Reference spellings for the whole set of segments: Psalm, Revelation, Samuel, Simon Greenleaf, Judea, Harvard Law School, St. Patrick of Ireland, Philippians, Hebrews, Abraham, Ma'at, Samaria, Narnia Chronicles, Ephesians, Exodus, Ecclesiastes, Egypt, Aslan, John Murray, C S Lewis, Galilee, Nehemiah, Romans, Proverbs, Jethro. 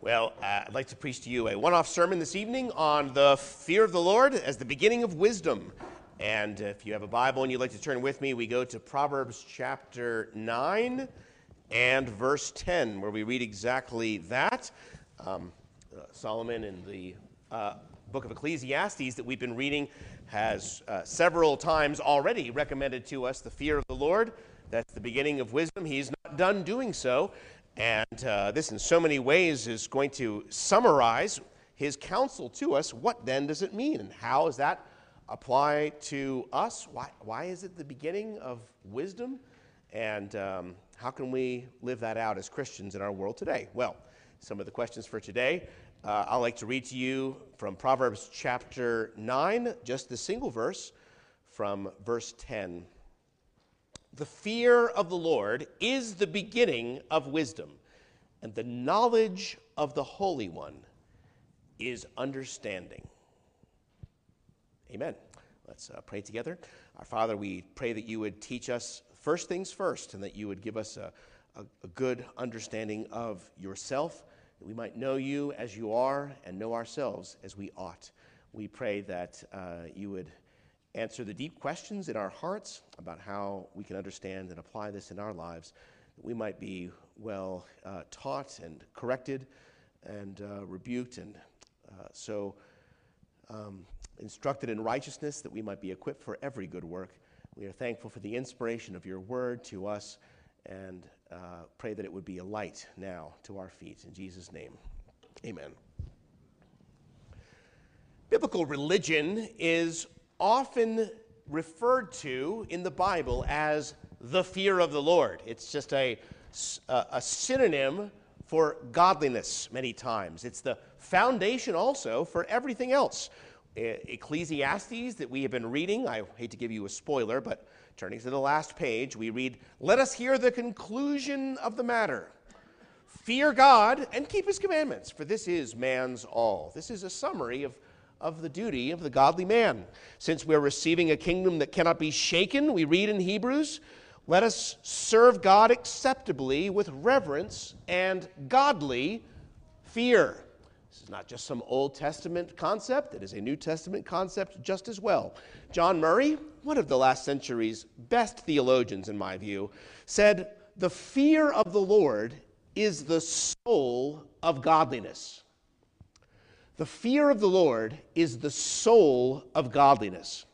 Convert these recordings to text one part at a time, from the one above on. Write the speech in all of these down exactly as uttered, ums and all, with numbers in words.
Well, uh, I'd like to preach to you a one-off sermon this evening on the fear of the Lord as the beginning of wisdom. And if you have a Bible and you'd like to turn with me, we go to Proverbs chapter nine and verse ten, where we read exactly that. Um, uh, Solomon in the uh, book of Ecclesiastes that we've been reading has uh, several times already recommended to us the fear of the Lord. That's the beginning of wisdom. He's not done doing so. And uh, this, in so many ways, is going to summarize his counsel to us. What then does it mean, and how does that apply to us? Why, why is it the beginning of wisdom, and um, how can we live that out as Christians in our world today? Well, some of the questions for today. Uh, I'd like to read to you from Proverbs chapter nine, just the single verse, from verse ten. The fear of the Lord is the beginning of wisdom, and the knowledge of the Holy One is understanding. Amen. Let's uh, pray together. Our Father, we pray that you would teach us first things first, and that you would give us a, a, a good understanding of yourself, that we might know you as you are and know ourselves as we ought. We pray that uh, you would answer the deep questions in our hearts about how we can understand and apply this in our lives, that we might be well uh, taught and corrected and uh, rebuked and uh, so um, instructed in righteousness, that we might be equipped for every good work. We are thankful for the inspiration of your word to us, and uh, pray that it would be a light now to our feet. In Jesus' name, amen. Biblical religion is often referred to in the Bible as the fear of the Lord. It's just a, a, a synonym for godliness many times. It's the foundation also for everything else. E- Ecclesiastes that we have been reading, I hate to give you a spoiler, but turning to the last page, we read, "Let us hear the conclusion of the matter. Fear God and keep his commandments, for this is man's all." This is a summary of of the duty of the godly man. Since we're receiving a kingdom that cannot be shaken, we read in Hebrews, "Let us serve God acceptably with reverence and godly fear." This is not just some Old Testament concept. It is a New Testament concept just as well. John Murray, one of the last century's best theologians in my view, said, "The fear of the Lord is the soul of godliness." The fear of the Lord is the soul of godliness.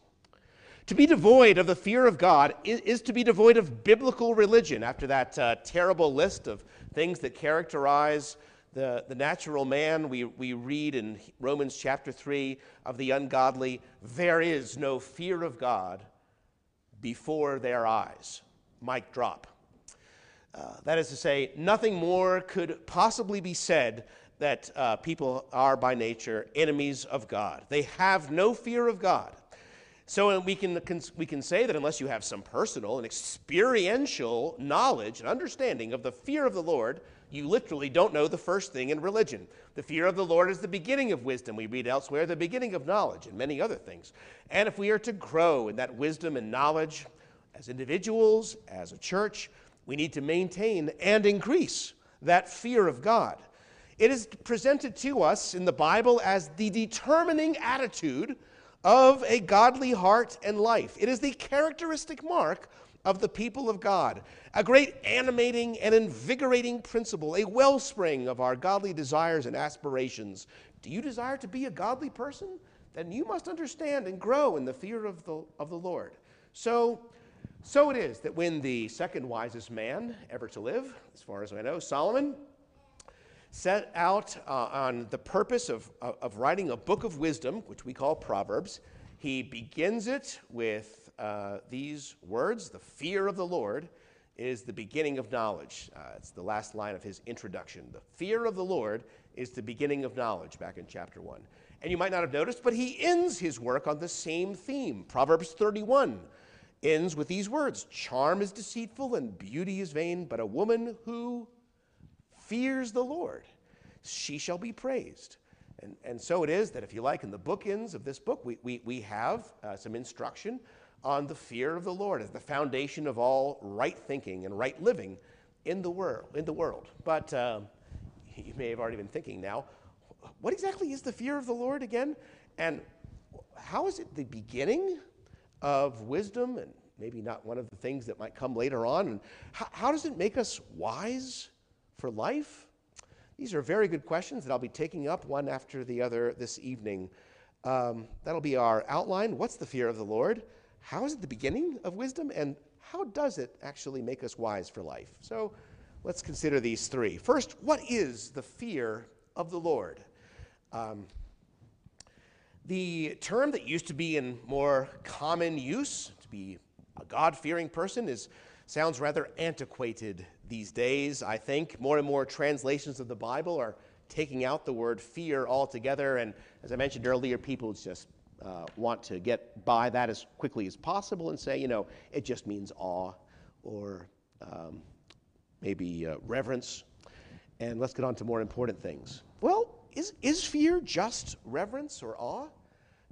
To be devoid of the fear of God is, is to be devoid of biblical religion. After that uh, terrible list of things that characterize the, the natural man, we, we read in Romans chapter three of the ungodly, "There is no fear of God before their eyes." Mic drop. Uh, that is to say, nothing more could possibly be said that uh, people are by nature enemies of God. They have no fear of God. So we can, we can say that unless you have some personal and experiential knowledge and understanding of the fear of the Lord, you literally don't know the first thing in religion. The fear of the Lord is the beginning of wisdom. We read elsewhere, the beginning of knowledge and many other things. And if we are to grow in that wisdom and knowledge as individuals, as a church, we need to maintain and increase that fear of God. It is presented to us in the Bible as the determining attitude of a godly heart and life. It is the characteristic mark of the people of God, a great animating and invigorating principle, a wellspring of our godly desires and aspirations. Do you desire to be a godly person? Then you must understand and grow in the fear of the, of the Lord. So, so it is that when the second wisest man ever to live, as far as I know, Solomon, set out uh, on the purpose of, of, of writing a book of wisdom, which we call Proverbs, he begins it with uh, these words, "The fear of the Lord is the beginning of knowledge." Uh, it's the last line of his introduction. The fear of the Lord is the beginning of knowledge, back in chapter one. And you might not have noticed, but he ends his work on the same theme. Proverbs thirty-one ends with these words, "Charm is deceitful and beauty is vain, but a woman who fears the Lord, she shall be praised." And, and so it is that, if you like, in the bookends of this book, we, we, we have uh, some instruction on the fear of the Lord as the foundation of all right thinking and right living in the world. In the world. But uh, you may have already been thinking now, what exactly is the fear of the Lord again? And how is it the beginning of wisdom and maybe not one of the things that might come later on? And how, how does it make us wise for life? These are very good questions that I'll be taking up one after the other this evening. Um, that'll be our outline. What's the fear of the Lord? How is it the beginning of wisdom? And how does it actually make us wise for life? So let's consider these three. First, what is the fear of the Lord? Um, the term that used to be in more common use, to be a God-fearing person, is sounds rather antiquated these days, I think. More and more translations of the Bible are taking out the word fear altogether. And as I mentioned earlier, people just uh, want to get by that as quickly as possible and say, you know, it just means awe or um, maybe uh, reverence. And let's get on to more important things. Well, is, is fear just reverence or awe?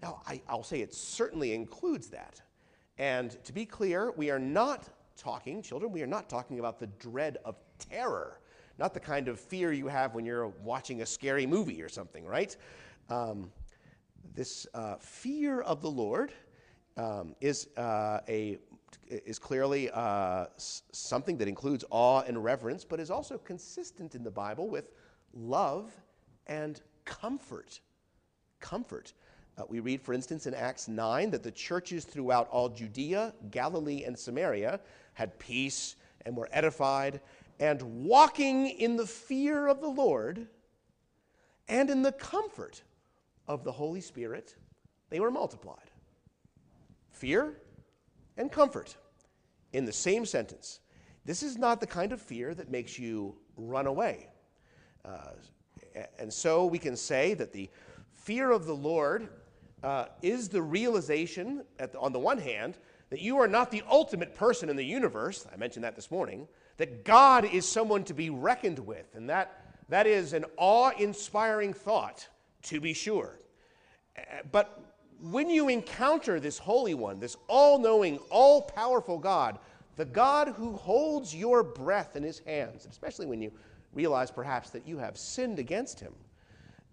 Now, I, I'll say it certainly includes that. And to be clear, we are not talking, children, we are not talking about the dread of terror, not the kind of fear you have when you're watching a scary movie or something, right? Um, this uh, fear of the Lord um, is uh, a is clearly uh, something that includes awe and reverence, but is also consistent in the Bible with love and comfort. Comfort. Uh, we read, for instance, in Acts nine that the churches throughout all Judea, Galilee, and Samaria had peace and were edified, and walking in the fear of the Lord and in the comfort of the Holy Spirit, they were multiplied. Fear and comfort in the same sentence. This is not the kind of fear that makes you run away. Uh, and so we can say that the fear of the Lord uh, is the realization, at the, on the one hand, that you are not the ultimate person in the universe. I mentioned that this morning. That God is someone to be reckoned with. And that, that is an awe-inspiring thought, to be sure. But when you encounter this Holy One, this all-knowing, all-powerful God, the God who holds your breath in his hands, especially when you realize perhaps that you have sinned against him,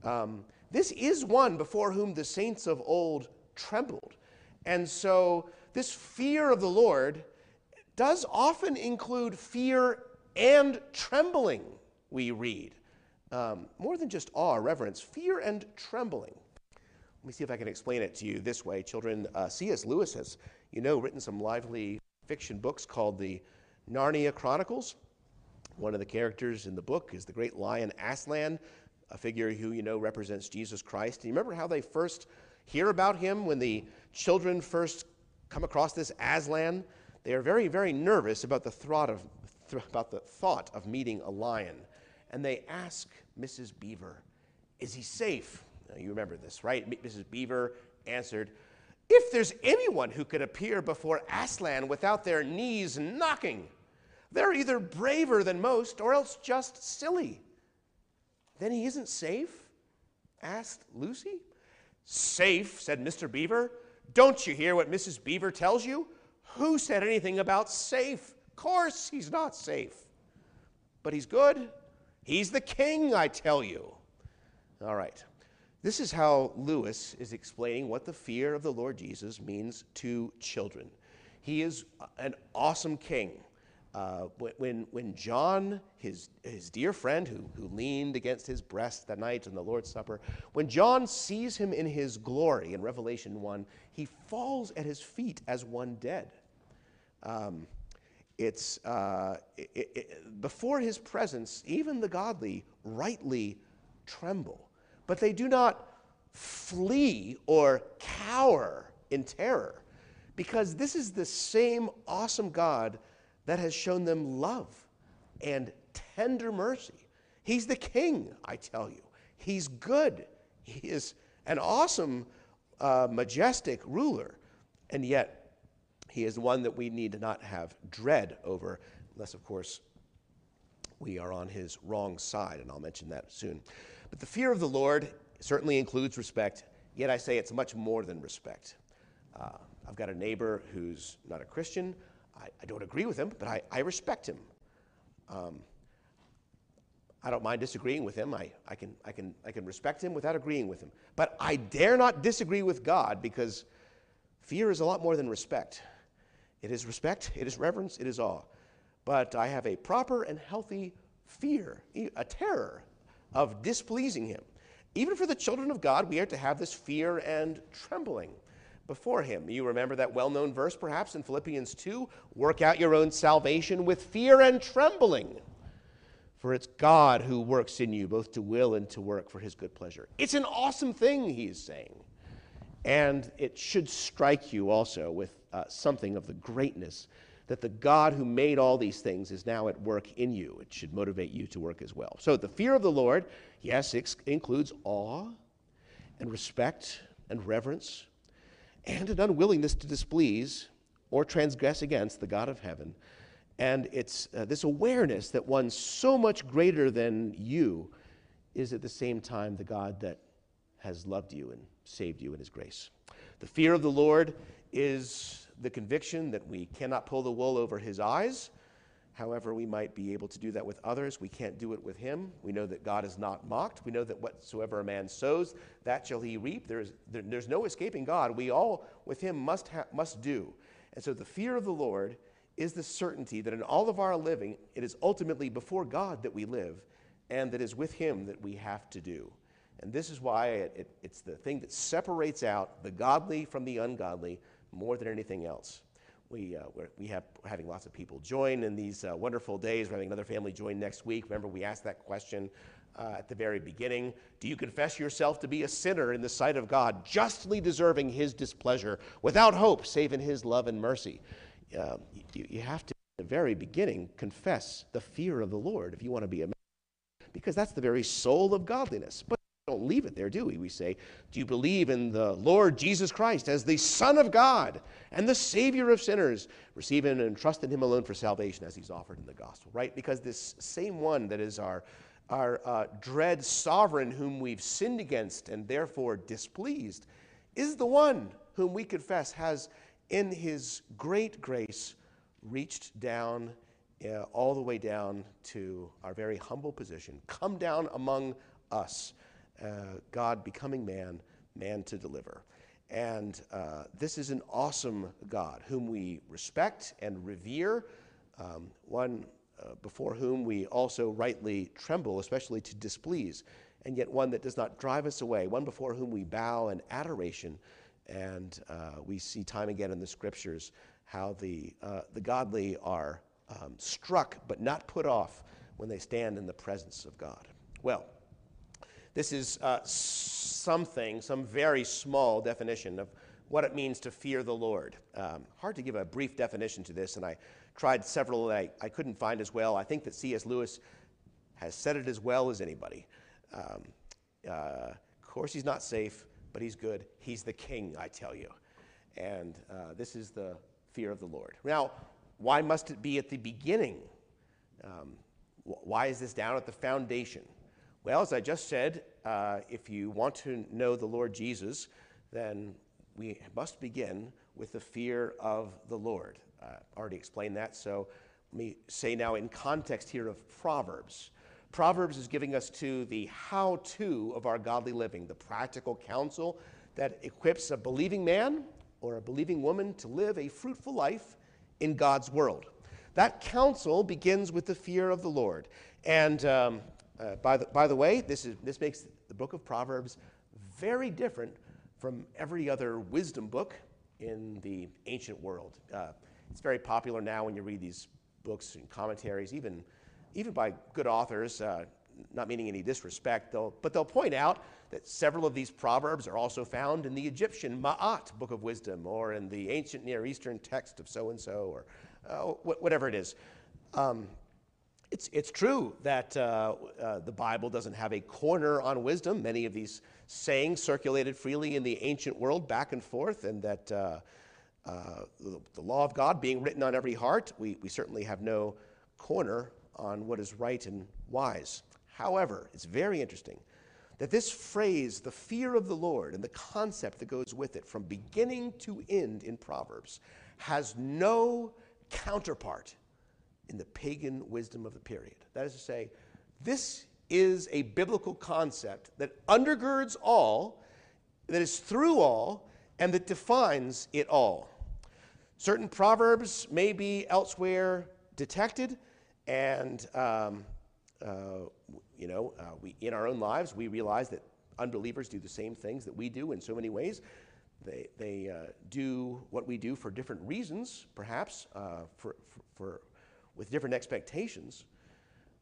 um, this is one before whom the saints of old trembled. And so this fear of the Lord does often include fear and trembling, we read. Um, more than just awe, reverence, fear and trembling. Let me see if I can explain it to you this way, children. Uh, C S Lewis has, you know, written some lively fiction books called the Narnia Chronicles. One of the characters in the book is the great lion Aslan, a figure who, you know, represents Jesus Christ. And you remember how they first hear about him when the children first come across this Aslan? They are very, very nervous about the thought of th- about the thought of meeting a lion. And they ask Missus Beaver, is he safe? Now, you remember this, right? Missus Beaver answered, if there's anyone who could appear before Aslan without their knees knocking, they're either braver than most or else just silly. Then he isn't safe? Asked Lucy. Safe, said Mister Beaver. Don't you hear what Missus Beaver tells you? Who said anything about safe? Of course he's not safe. But he's good. He's the king, I tell you. All right. This is how Lewis is explaining what the fear of the Lord Jesus means to children. He is an awesome king. Uh, when, when John, his, his dear friend who, who leaned against his breast that night in the Lord's Supper, when John sees him in his glory in Revelation one, he falls at his feet as one dead. Um, it's uh, it, it, before his presence, even the godly rightly tremble, but they do not flee or cower in terror, because this is the same awesome God that has shown them love and tender mercy. He's the king, I tell you. He's good. He is an awesome, uh, majestic ruler. And yet, he is one that we need to not have dread over, unless, of course, we are on his wrong side. And I'll mention that soon. But the fear of the Lord certainly includes respect. Yet I say it's much more than respect. Uh, I've got a neighbor who's not a Christian. I don't agree with him, but I, I respect him. Um, I don't mind disagreeing with him. I, I can I can I can respect him without agreeing with him. But I dare not disagree with God, because fear is a lot more than respect. It is respect, it is reverence, it is awe. But I have a proper and healthy fear, a terror of displeasing him. Even for the children of God, we are to have this fear and trembling before him. You remember that well-known verse, perhaps, in Philippians two, work out your own salvation with fear and trembling, for it's God who works in you both to will and to work for his good pleasure. It's an awesome thing, he's saying. And it should strike you also with uh, something of the greatness that the God who made all these things is now at work in you. It should motivate you to work as well. So the fear of the Lord, yes, it includes awe and respect and reverence and an unwillingness to displease or transgress against the God of heaven. And it's uh, this awareness that one so much greater than you is at the same time the God that has loved you and saved you in his grace. The fear of the Lord is the conviction that we cannot pull the wool over his eyes. However we might be able to do that with others, we can't do it with him. We know that God is not mocked. We know that whatsoever a man sows, that shall he reap. There is, there, there's no escaping God. We all with him must ha- must do. And so the fear of the Lord is the certainty that in all of our living, it is ultimately before God that we live, and that is with him that we have to do. And this is why it, it, it's the thing that separates out the godly from the ungodly more than anything else. We, uh, we're, we have, we're having lots of people join in these uh, wonderful days. We're having another family join next week. Remember, we asked that question uh, at the very beginning. Do you confess yourself to be a sinner in the sight of God, justly deserving his displeasure, without hope, save in his love and mercy? Uh, you, you have to, at the very beginning, confess the fear of the Lord if you want to be a man, because that's the very soul of godliness. But don't leave it there, do we? We say, do you believe in the Lord Jesus Christ as the Son of God and the Savior of sinners? Receive him and trust in him alone for salvation as he's offered in the gospel, right? Because this same one that is our, our uh, dread sovereign whom we've sinned against and therefore displeased is the one whom we confess has in his great grace reached down uh, all the way down to our very humble position, come down among us. Uh, God becoming man, man to deliver. And uh, this is an awesome God whom we respect and revere, um, one uh, before whom we also rightly tremble, especially to displease, and yet one that does not drive us away, one before whom we bow in adoration. And uh, we see time again in the scriptures how the, uh, the godly are um, struck but not put off when they stand in the presence of God. Well, this is uh, something, some very small definition of what it means to fear the Lord. Um, hard to give a brief definition to this, and I tried several that I, I couldn't find as well. I think that C S Lewis has said it as well as anybody. Um, uh, of course, he's not safe, but he's good. He's the king, I tell you. And uh, this is the fear of the Lord. Now, why must it be at the beginning? Um, wh- why is this down at the foundation? Well, as I just said, uh, if you want to know the Lord Jesus, then we must begin with the fear of the Lord. I uh, already explained that, so let me say now in context here of Proverbs. Proverbs is giving us to the how-to of our godly living, the practical counsel that equips a believing man or a believing woman to live a fruitful life in God's world. That counsel begins with the fear of the Lord. And Um, Uh, by the by the way, this is this makes the book of Proverbs very different from every other wisdom book in the ancient world. Uh, it's very popular now when you read these books and commentaries, even even by good authors. Uh, not meaning any disrespect, they'll, but they'll point out that several of these proverbs are also found in the Egyptian Ma'at book of wisdom, or in the ancient Near Eastern text of so and so, or uh, wh- whatever it is. Um, It's it's true that uh, uh, the Bible doesn't have a corner on wisdom. Many of these sayings circulated freely in the ancient world back and forth, and that uh, uh, the, the law of God being written on every heart, we, we certainly have no corner on what is right and wise. However, it's very interesting that this phrase, the fear of the Lord, and the concept that goes with it from beginning to end in Proverbs has no counterpart in the pagan wisdom of the period. That is to say, this is a biblical concept that undergirds all, that is through all, and that defines it all. Certain proverbs may be elsewhere detected, and um, uh, you know, uh, we in our own lives we realize that unbelievers do the same things that we do in so many ways. They they uh, do what we do for different reasons, perhaps uh, for, for for with different expectations,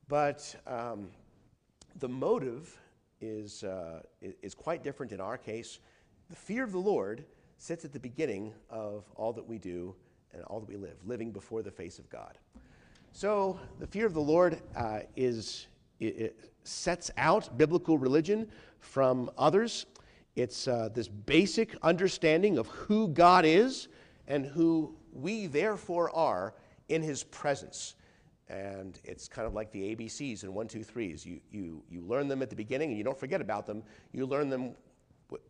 but um, the motive is uh, is quite different in our case. The fear of the Lord sits at the beginning of all that we do and all that we live, living before the face of God. So the fear of the Lord uh, is it, it sets out biblical religion from others. It's uh, this basic understanding of who God is and who we therefore are in His presence. And it's kind of like the A B Cs and one, two, threes. You you you learn them at the beginning and you don't forget about them. You learn them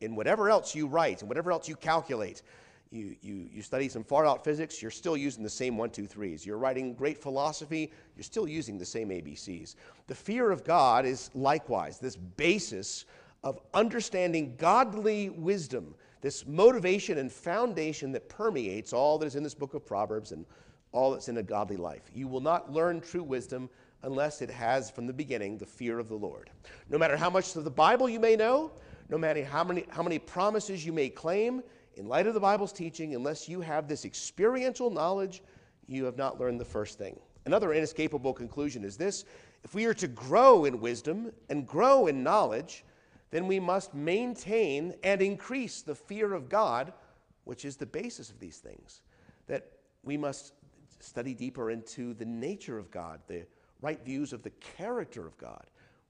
in whatever else you write and whatever else you calculate. You, you, you study some far-out physics, you're still using the same one, two, threes. You're writing great philosophy, you're still using the same A B Cs. The fear of God is likewise this basis of understanding godly wisdom, this motivation and foundation that permeates all that is in this book of Proverbs and all that's in a godly life. You will not learn true wisdom unless it has from the beginning the fear of the Lord. No matter how much of the Bible you may know, no matter how many, how many promises you may claim, in light of the Bible's teaching, unless you have this experiential knowledge, you have not learned the first thing. Another inescapable conclusion is this: if we are to grow in wisdom and grow in knowledge, then we must maintain and increase the fear of God, which is the basis of these things. That we must study deeper into the nature of God, the right views of the character of God.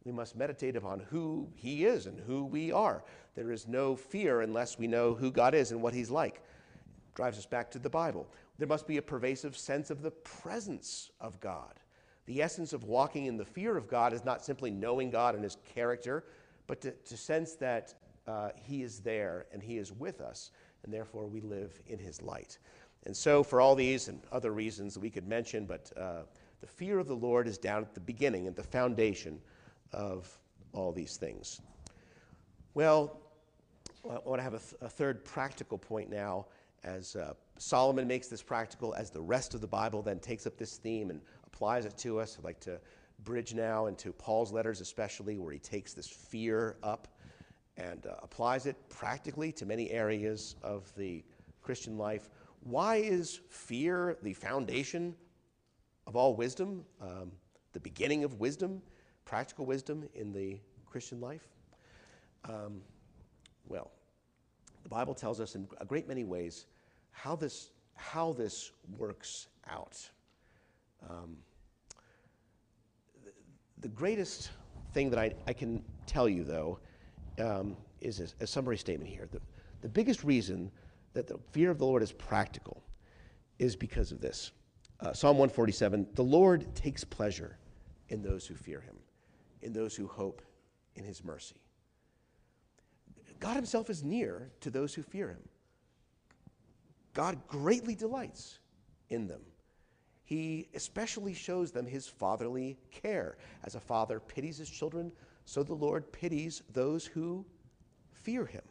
We must meditate upon who He is and who we are. There is no fear unless we know who God is and what He's like. It drives us back to the Bible. There must be a pervasive sense of the presence of God. The essence of walking in the fear of God is not simply knowing God and His character, but to, to sense that uh, He is there and He is with us, and therefore we live in His light. And so for all these and other reasons that we could mention, but uh, the fear of the Lord is down at the beginning, at the foundation of all these things. Well, I want to have a, th a third practical point now, as uh, Solomon makes this practical, as the rest of the Bible then takes up this theme and applies it to us. I'd like to bridge now into Paul's letters especially, where he takes this fear up and uh, applies it practically to many areas of the Christian life. Why is fear the foundation of all wisdom, um, the beginning of wisdom? Practical wisdom in the Christian life? Um, well, the Bible tells us in a great many ways how this, how this works out. Um, the, the greatest thing that I, I can tell you, though, um, is a, a summary statement here. The, the biggest reason that the fear of the Lord is practical is because of this. Uh, Psalm one forty-seven, the Lord takes pleasure in those who fear Him, in those who hope in His mercy. God Himself is near to those who fear Him. God greatly delights in them. He especially shows them His fatherly care. As a father pities his children, so the Lord pities those who fear Him.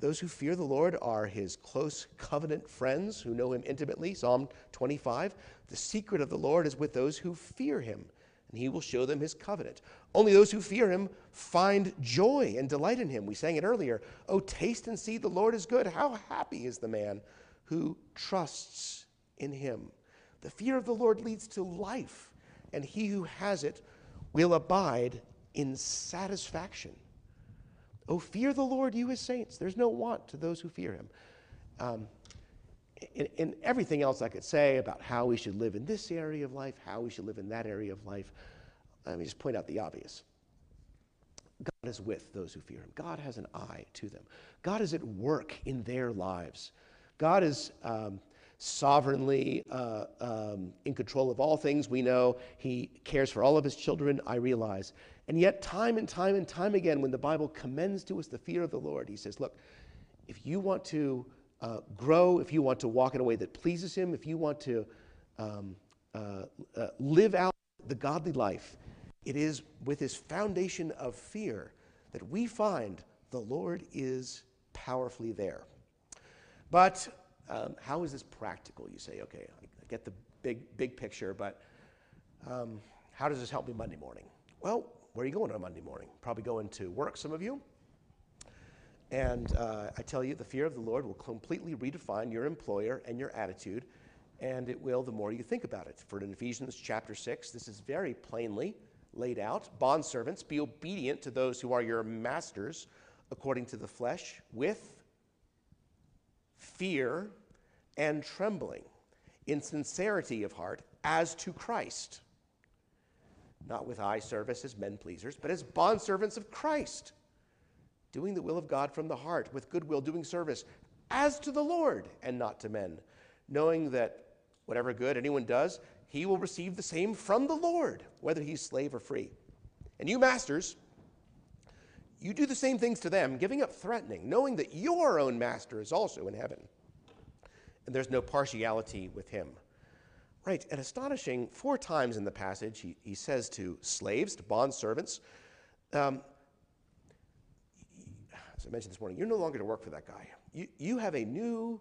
Those who fear the Lord are His close covenant friends who know Him intimately. Psalm twenty-five, the secret of the Lord is with those who fear Him, and He will show them His covenant. Only those who fear Him find joy and delight in Him. We sang it earlier. Oh, taste and see the Lord is good. How happy is the man who trusts in Him. The fear of the Lord leads to life, and he who has it will abide in satisfaction. Oh, fear the Lord, you His saints. There's no want to those who fear Him. Um, in, in everything else I could say about how we should live in this area of life, how we should live in that area of life, let me just point out the obvious. God is with those who fear Him. God has an eye to them. God is at work in their lives. God is um, sovereignly uh, um, in control of all things. We know He cares for all of His children, I realize. And yet time and time and time again, when the Bible commends to us the fear of the Lord, He says, look, if you want to uh, grow, if you want to walk in a way that pleases Him, if you want to um, uh, uh, live out the godly life, It is with this foundation of fear that we find the Lord is powerfully there. But um, how is this practical? You say, okay, I get the big big picture, but um, how does this help me Monday morning? Well, where are you going on Monday morning? Probably going to work, some of you. And uh, I tell you, the fear of the Lord will completely redefine your employer and your attitude, and it will the more you think about it. For in Ephesians chapter six, this is very plainly laid out. Bondservants, be obedient to those who are your masters according to the flesh, with fear and trembling, in sincerity of heart, as to Christ. Not with eye service as men pleasers, but as bondservants of Christ, doing the will of God from the heart, with goodwill, doing service as to the Lord and not to men, knowing that whatever good anyone does, he will receive the same from the Lord, whether he's slave or free. And you masters, you do the same things to them, giving up threatening, knowing that your own master is also in heaven, and there's no partiality with him. Right, and astonishing, four times in the passage, he, he says to slaves, to bondservants, um, as I mentioned this morning, you're no longer to work for that guy. You, you have a new,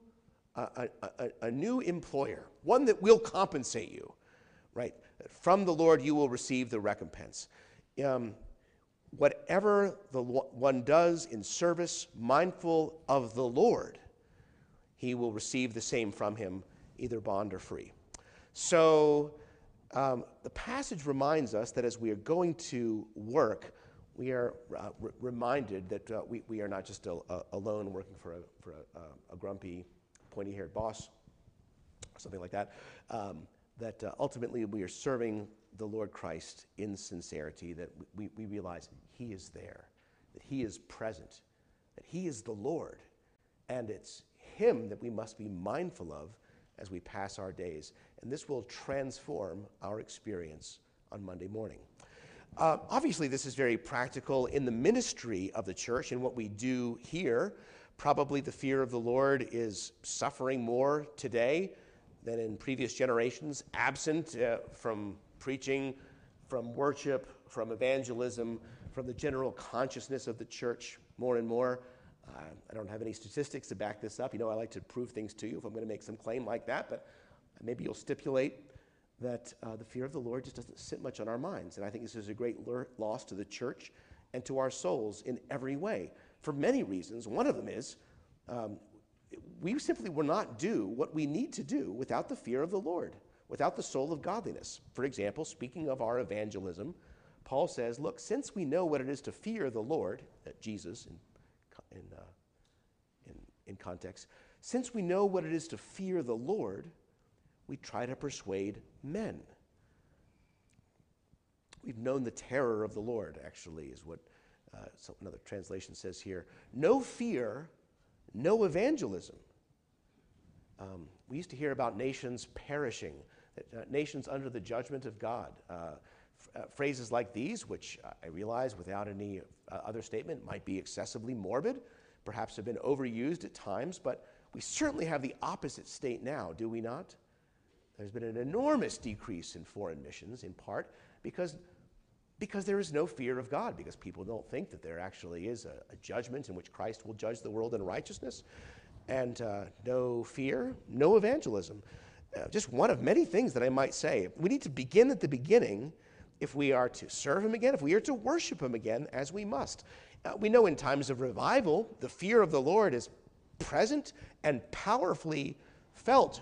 uh, a, a, a new employer, one that will compensate you, right? From the Lord you will receive the recompense. Um, whatever the one does in service, mindful of the Lord, he will receive the same from him, either bond or free. So um, the passage reminds us that as we are going to work, we are uh, re reminded that uh, we, we are not just a, a alone working for, a, for a, a grumpy, pointy-haired boss, something like that, um, that uh, ultimately we are serving the Lord Christ in sincerity, that we, we realize he is there, that he is present, that he is the Lord, and it's him that we must be mindful of as we pass our days, and this will transform our experience on Monday morning. Uh, obviously, this is very practical in the ministry of the church and what we do here. Probably the fear of the Lord is suffering more today than in previous generations, absent uh, from preaching, from worship, from evangelism, from the general consciousness of the church more and more. Uh, I don't have any statistics to back this up. You know, I like to prove things to you if I'm going to make some claim like that, but maybe you'll stipulate that uh, the fear of the Lord just doesn't sit much on our minds. And I think this is a great loss to the church and to our souls in every way, for many reasons. One of them is um, we simply will not do what we need to do without the fear of the Lord, without the soul of godliness. For example, speaking of our evangelism, Paul says, look, since we know what it is to fear the Lord, uh, Jesus, in In, uh, in, in context, since we know what it is to fear the Lord, we try to persuade men. We've known the terror of the Lord, actually, is what uh, so another translation says here. No fear, no evangelism. Um, we used to hear about nations perishing, uh, nations under the judgment of God. Uh, Uh, phrases like these, which uh, I realize without any uh, other statement might be excessively morbid, perhaps have been overused at times, but we certainly have the opposite state now, do we not? There's been an enormous decrease in foreign missions, in part because, because there is no fear of God, because people don't think that there actually is a, a judgment in which Christ will judge the world in righteousness, and uh, no fear, no evangelism. Uh, just one of many things that I might say. We need to begin at the beginning if we are to serve him again, if we are to worship him again, as we must. Uh, we know in times of revival, the fear of the Lord is present and powerfully felt.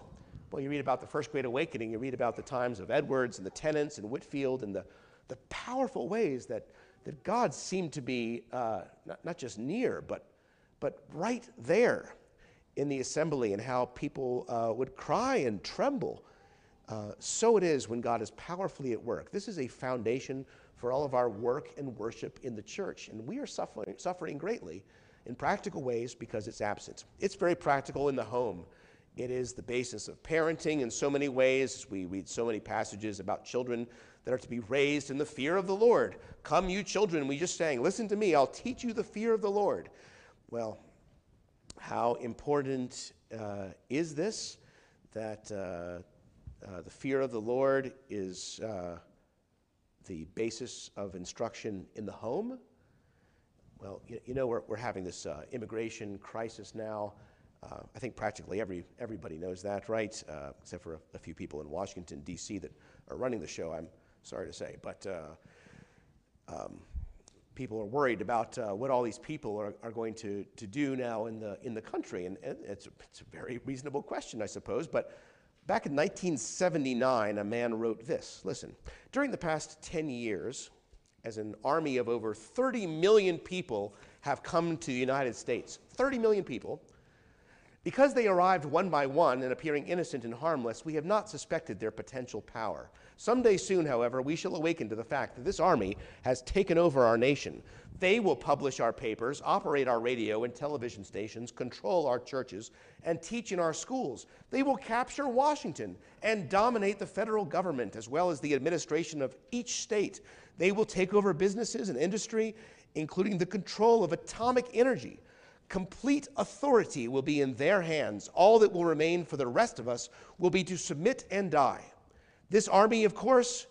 Well, you read about the First Great Awakening, you read about the times of Edwards and the Tennants and Whitfield and the, the powerful ways that, that God seemed to be uh, not, not just near, but, but right there in the assembly, and how people uh, would cry and tremble. Uh, so it is when God is powerfully at work. This is a foundation for all of our work and worship in the church, and we are suffering, suffering greatly in practical ways because it's absent. It's very practical in the home. It is the basis of parenting in so many ways. We read so many passages about children that are to be raised in the fear of the Lord. Come, you children, we just sang, listen to me, I'll teach you the fear of the Lord. Well, how important uh, is this, that... Uh, Uh, the fear of the Lord is uh, the basis of instruction in the home. Well, you, you know, we're, we're having this uh, immigration crisis now. Uh, I think practically every everybody knows that, right? Uh, except for a, a few people in Washington, D C that are running the show, I'm sorry to say. But uh, um, people are worried about uh, what all these people are, are going to, to do now in the in the country. And, and it's, it's a very reasonable question, I suppose. But back in nineteen seventy-nine, a man wrote this. Listen, during the past ten years, as an army of over thirty million people have come to the United States, thirty million people, because they arrived one by one and appearing innocent and harmless, we have not suspected their potential power. Someday soon, however, we shall awaken to the fact that this army has taken over our nation. They will publish our papers, operate our radio and television stations, control our churches, and teach in our schools. They will capture Washington and dominate the federal government as well as the administration of each state. They will take over businesses and industry, including the control of atomic energy. Complete authority will be in their hands. All that will remain for the rest of us will be to submit and die. This army, of course,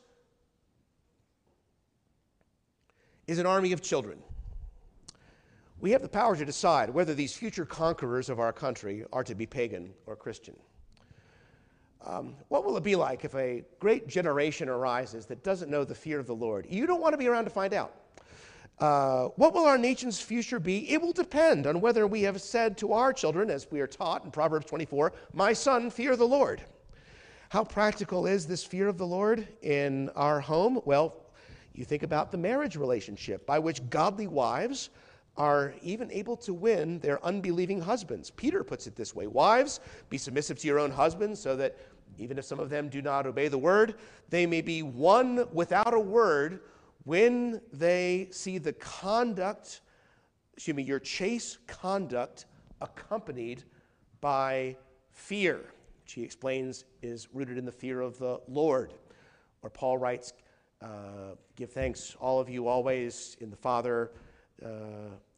is an army of children. We have the power to decide whether these future conquerors of our country are to be pagan or Christian. Um, what will it be like if a great generation arises that doesn't know the fear of the Lord? You don't want to be around to find out. Uh, what will our nation's future be? It will depend on whether we have said to our children, as we are taught in Proverbs twenty-four, "My son, fear the Lord." How practical is this fear of the Lord in our home? Well, you think about the marriage relationship by which godly wives are even able to win their unbelieving husbands. Peter puts it this way, "Wives, be submissive to your own husbands so that even if some of them do not obey the word, they may be won without a word when they see the conduct, excuse me, your chaste conduct accompanied by fear," which he explains is rooted in the fear of the Lord. Or Paul writes, uh, "Give thanks, all of you, always in the Father, uh,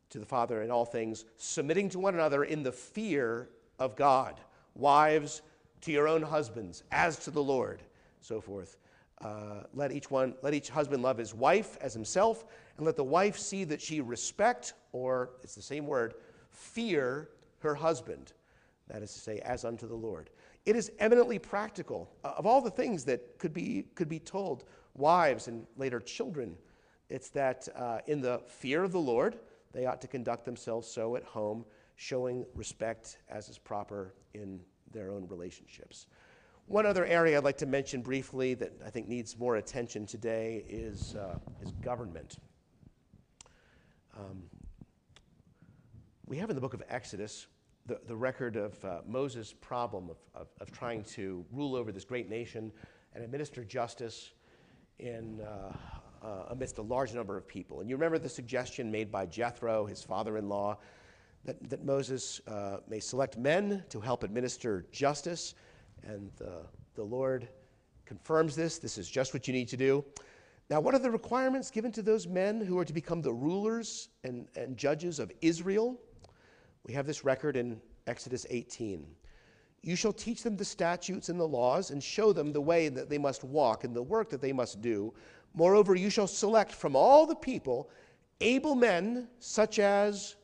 to the Father in all things, submitting to one another in the fear of God. Wives, to your own husbands, as to the Lord," so forth. Uh, let each one, let each husband love his wife as himself, and let the wife see that she respect, or it's the same word, fear her husband. That is to say, as unto the Lord. It is eminently practical. Uh, of all the things that could be could be told wives and later children, it's that uh, in the fear of the Lord they ought to conduct themselves so at home, showing respect as is proper in their own relationships. One other area I'd like to mention briefly that I think needs more attention today is, uh, is government. Um, we have in the book of Exodus the, the record of uh, Moses' problem of, of, of trying to rule over this great nation and administer justice in, uh, uh, amidst a large number of people. And you remember the suggestion made by Jethro, his father-in-law, that, that Moses uh, may select men to help administer justice. And the, the Lord confirms this. This is just what you need to do. Now, what are the requirements given to those men who are to become the rulers and, and judges of Israel? We have this record in Exodus eighteen. "You shall teach them the statutes and the laws and show them the way that they must walk and the work that they must do. Moreover, you shall select from all the people able men such as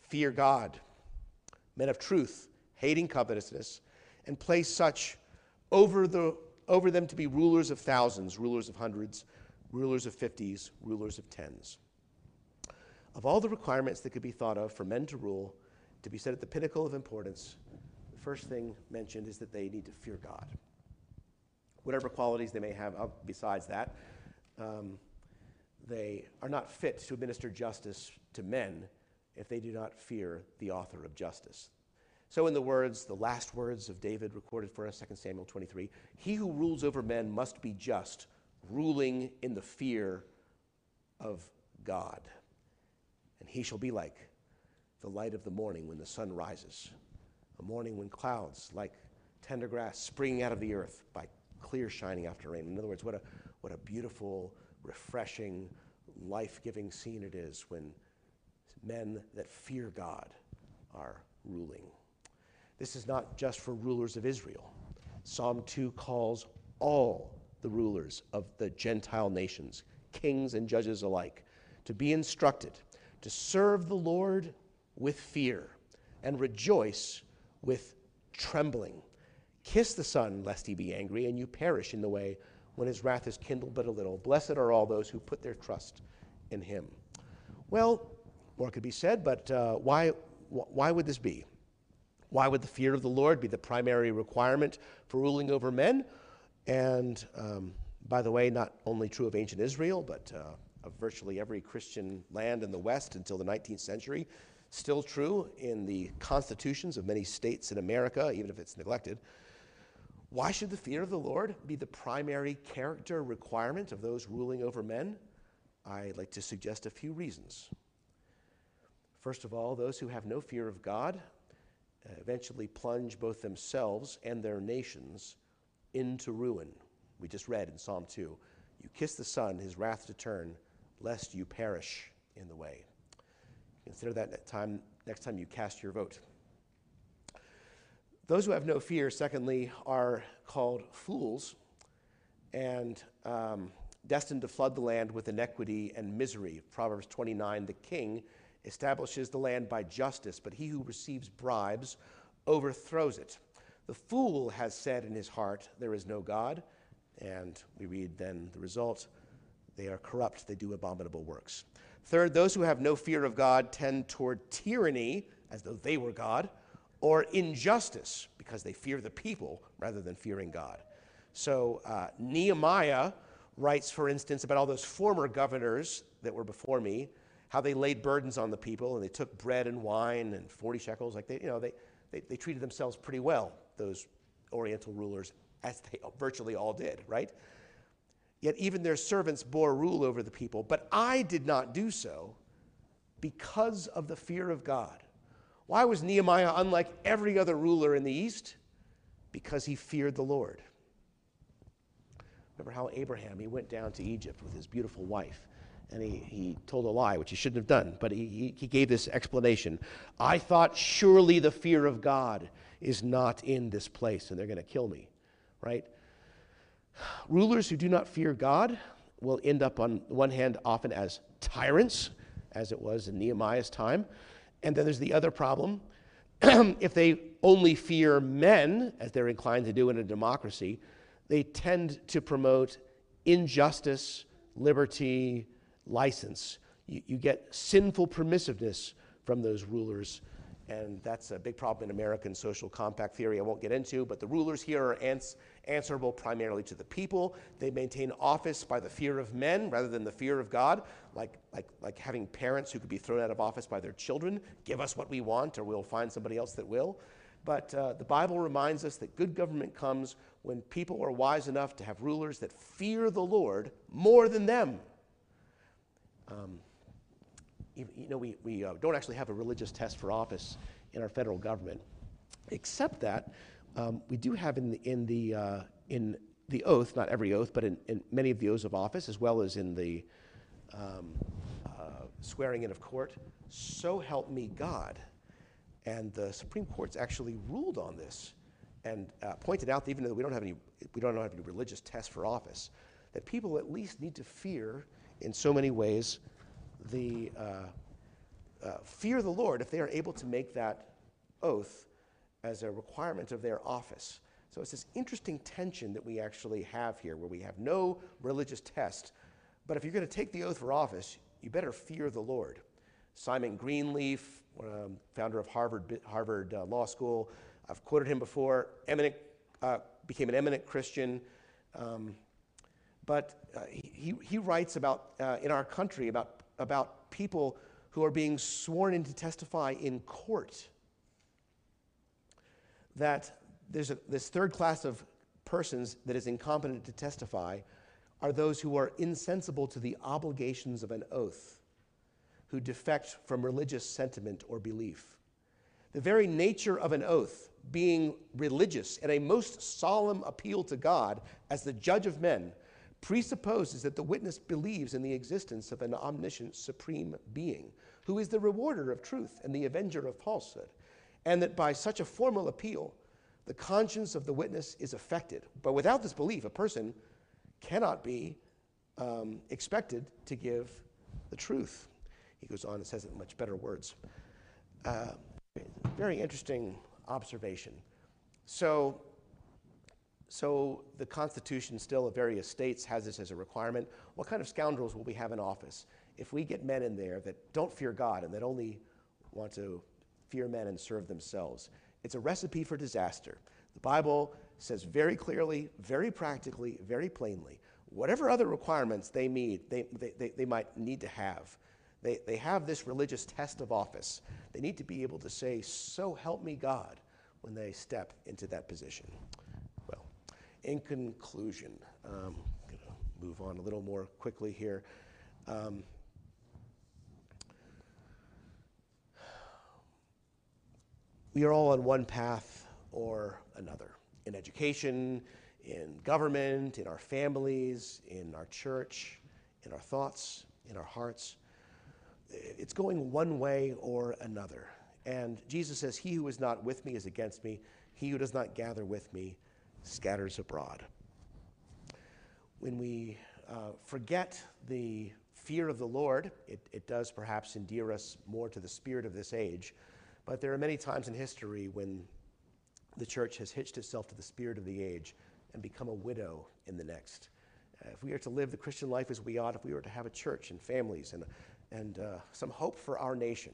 fear God, men of truth, hating covetousness, and place such over, the, over them to be rulers of thousands, rulers of hundreds, rulers of fifties, rulers of tens." Of all the requirements that could be thought of for men to rule, to be set at the pinnacle of importance, the first thing mentioned is that they need to fear God. Whatever qualities they may have besides that, um, they are not fit to administer justice to men if they do not fear the author of justice. So in the words, the last words of David recorded for us, Second Samuel twenty-three, "He who rules over men must be just, ruling in the fear of God. And he shall be like the light of the morning when the sun rises, a morning when clouds like tender grass springing out of the earth by clear shining after rain." In other words, what a, what a beautiful, refreshing, life-giving scene it is when men that fear God are ruling. This is not just for rulers of Israel. Psalm two calls all the rulers of the Gentile nations, kings and judges alike, to be instructed, to serve the Lord with fear and rejoice with trembling. Kiss the Son, lest he be angry, and you perish in the way when his wrath is kindled but a little. Blessed are all those who put their trust in him. Well, more could be said, but uh, why, wh- why would this be? Why would the fear of the Lord be the primary requirement for ruling over men? And um, by the way, not only true of ancient Israel, but uh, of virtually every Christian land in the West until the nineteenth century, still true in the constitutions of many states in America, even if it's neglected. Why should the fear of the Lord be the primary character requirement of those ruling over men? I'd like to suggest a few reasons. First of all, those who have no fear of God eventually plunge both themselves and their nations into ruin. We just read in Psalm two, you kiss the Son, his wrath to turn, lest you perish in the way. Consider that next time, next time you cast your vote. Those who have no fear, secondly, are called fools and um, destined to flood the land with iniquity and misery. Proverbs twenty-nine, the king establishes the land by justice, but he who receives bribes overthrows it. The fool has said in his heart, there is no God. And we read then the result, they are corrupt, they do abominable works. Third, those who have no fear of God tend toward tyranny, as though they were God, or injustice, because they fear the people rather than fearing God. So uh, Nehemiah writes, for instance, about all those former governors that were before me, how they laid burdens on the people, and they took bread and wine and forty shekels. Like they, you know, they, they, they treated themselves pretty well, those Oriental rulers, as they virtually all did, right? Yet even their servants bore rule over the people. But I did not do so because of the fear of God. Why was Nehemiah unlike every other ruler in the East? Because he feared the Lord. Remember how Abraham, he went down to Egypt with his beautiful wife, and he, he told a lie, which he shouldn't have done, but he, he gave this explanation. I thought surely the fear of God is not in this place, and they're going to kill me, right? Rulers who do not fear God will end up on one hand often as tyrants, as it was in Nehemiah's time. And then there's the other problem. If they only fear men, as they're inclined to do in a democracy, they tend to promote injustice, liberty, license. You, you get sinful permissiveness from those rulers. And that's a big problem in American social compact theory I won't get into, but the rulers here are ans- answerable primarily to the people. They maintain office by the fear of men rather than the fear of God, like, like, like having parents who could be thrown out of office by their children. Give us what we want or we'll find somebody else that will. But uh, the Bible reminds us that good government comes when people are wise enough to have rulers that fear the Lord more than them. Um, You know, we, we uh, don't actually have a religious test for office in our federal government, except that um, we do have in the, in the, uh, in the oath, not every oath, but in, in many of the oaths of office, as well as in the um, uh, swearing in of court, so help me God. And the Supreme Court's actually ruled on this and uh, pointed out that even though we don't have any, we don't have any religious test for office, that people at least need to fear in so many ways the uh, uh, fear the Lord if they are able to make that oath as a requirement of their office. So it's this interesting tension that we actually have here where we have no religious test, but if you're going to take the oath for office, you better fear the Lord. Simon Greenleaf, um, founder of Harvard, Harvard uh, Law School, I've quoted him before, eminent, uh, became an eminent Christian, um, but uh, he, he writes about, uh, in our country, about about people who are being sworn in to testify in court, that there's a, this third class of persons that is incompetent to testify are those who are insensible to the obligations of an oath, who defect from religious sentiment or belief. The very nature of an oath, being religious and a most solemn appeal to God as the judge of men, presupposes that the witness believes in the existence of an omniscient supreme being who is the rewarder of truth and the avenger of falsehood, and that by such a formal appeal, the conscience of the witness is affected. But without this belief, a person cannot be um, expected to give the truth. He goes on and says it in much better words. Uh, very interesting observation. So, so the Constitution still of various states has this as a requirement. What kind of scoundrels will we have in office? If we get men in there that don't fear God and that only want to fear men and serve themselves, it's a recipe for disaster. The Bible says very clearly, very practically, very plainly, whatever other requirements they need, they, they, they, they might need to have. They, they have this religious test of office. They need to be able to say, so help me God, when they step into that position. Well, in conclusion, um, I'm going to move on a little more quickly here. Um, we are all on one path or another, in education, in government, in our families, in our church, in our thoughts, in our hearts. It's going one way or another. And Jesus says, he who is not with me is against me. He who does not gather with me scatters abroad. When we uh, forget the fear of the Lord, it, it does perhaps endear us more to the spirit of this age. But there are many times in history when the church has hitched itself to the spirit of the age and become a widow in the next. Uh, if we are to live the Christian life as we ought, if we were to have a church and families and, and uh, some hope for our nation,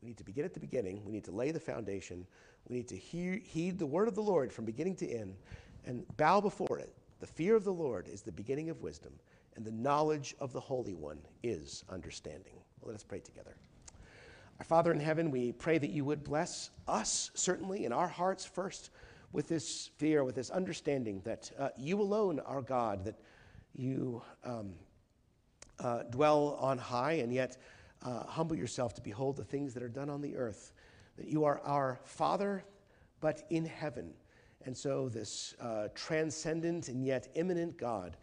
we need to begin at the beginning. We need to lay the foundation. We need to hear, heed the word of the Lord from beginning to end and bow before it. The fear of the Lord is the beginning of wisdom, and the knowledge of the Holy One is understanding. Well, let us pray together. Our Father in heaven, we pray that you would bless us, certainly, in our hearts first, with this fear, with this understanding that uh, you alone are God, that you um, uh, dwell on high, and yet Uh, humble yourself to behold the things that are done on the earth, that you are our Father, but in heaven. And so this uh, transcendent and yet immanent God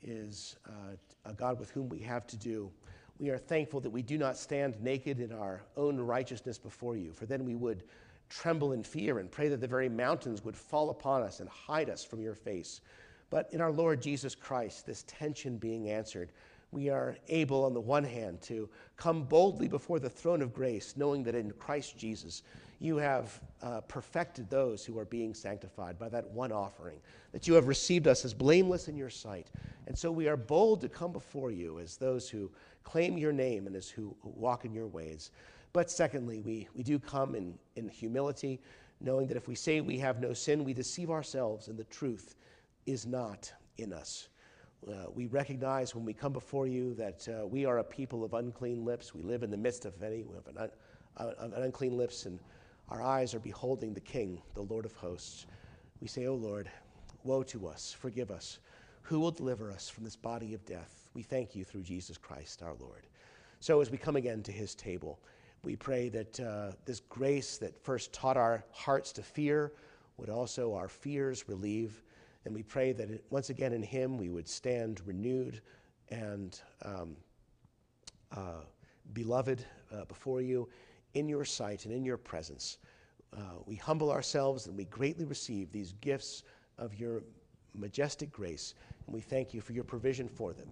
is uh, a God with whom we have to do. We are thankful that we do not stand naked in our own righteousness before you, for then we would tremble in fear and pray that the very mountains would fall upon us and hide us from your face. But in our Lord Jesus Christ, this tension being answered, we are able, on the one hand, to come boldly before the throne of grace, knowing that in Christ Jesus you have uh, perfected those who are being sanctified by that one offering, that you have received us as blameless in your sight. And so we are bold to come before you as those who claim your name and as who walk in your ways. But secondly, we, we do come in, in humility, knowing that if we say we have no sin, we deceive ourselves, and the truth is not in us. Uh, we recognize when we come before you that uh, we are a people of unclean lips. We live in the midst of many of an, un, uh, an unclean lips, and our eyes are beholding the King, the Lord of hosts. We say, O Lord, woe to us, forgive us. Who will deliver us from this body of death? We thank you through Jesus Christ our Lord. So as we come again to his table, we pray that uh, this grace that first taught our hearts to fear would also our fears relieve. And we pray that it, once again in him we would stand renewed and um, uh, beloved uh, before you in your sight and in your presence. Uh, we humble ourselves and we greatly receive these gifts of your majestic grace. And we thank you for your provision for them.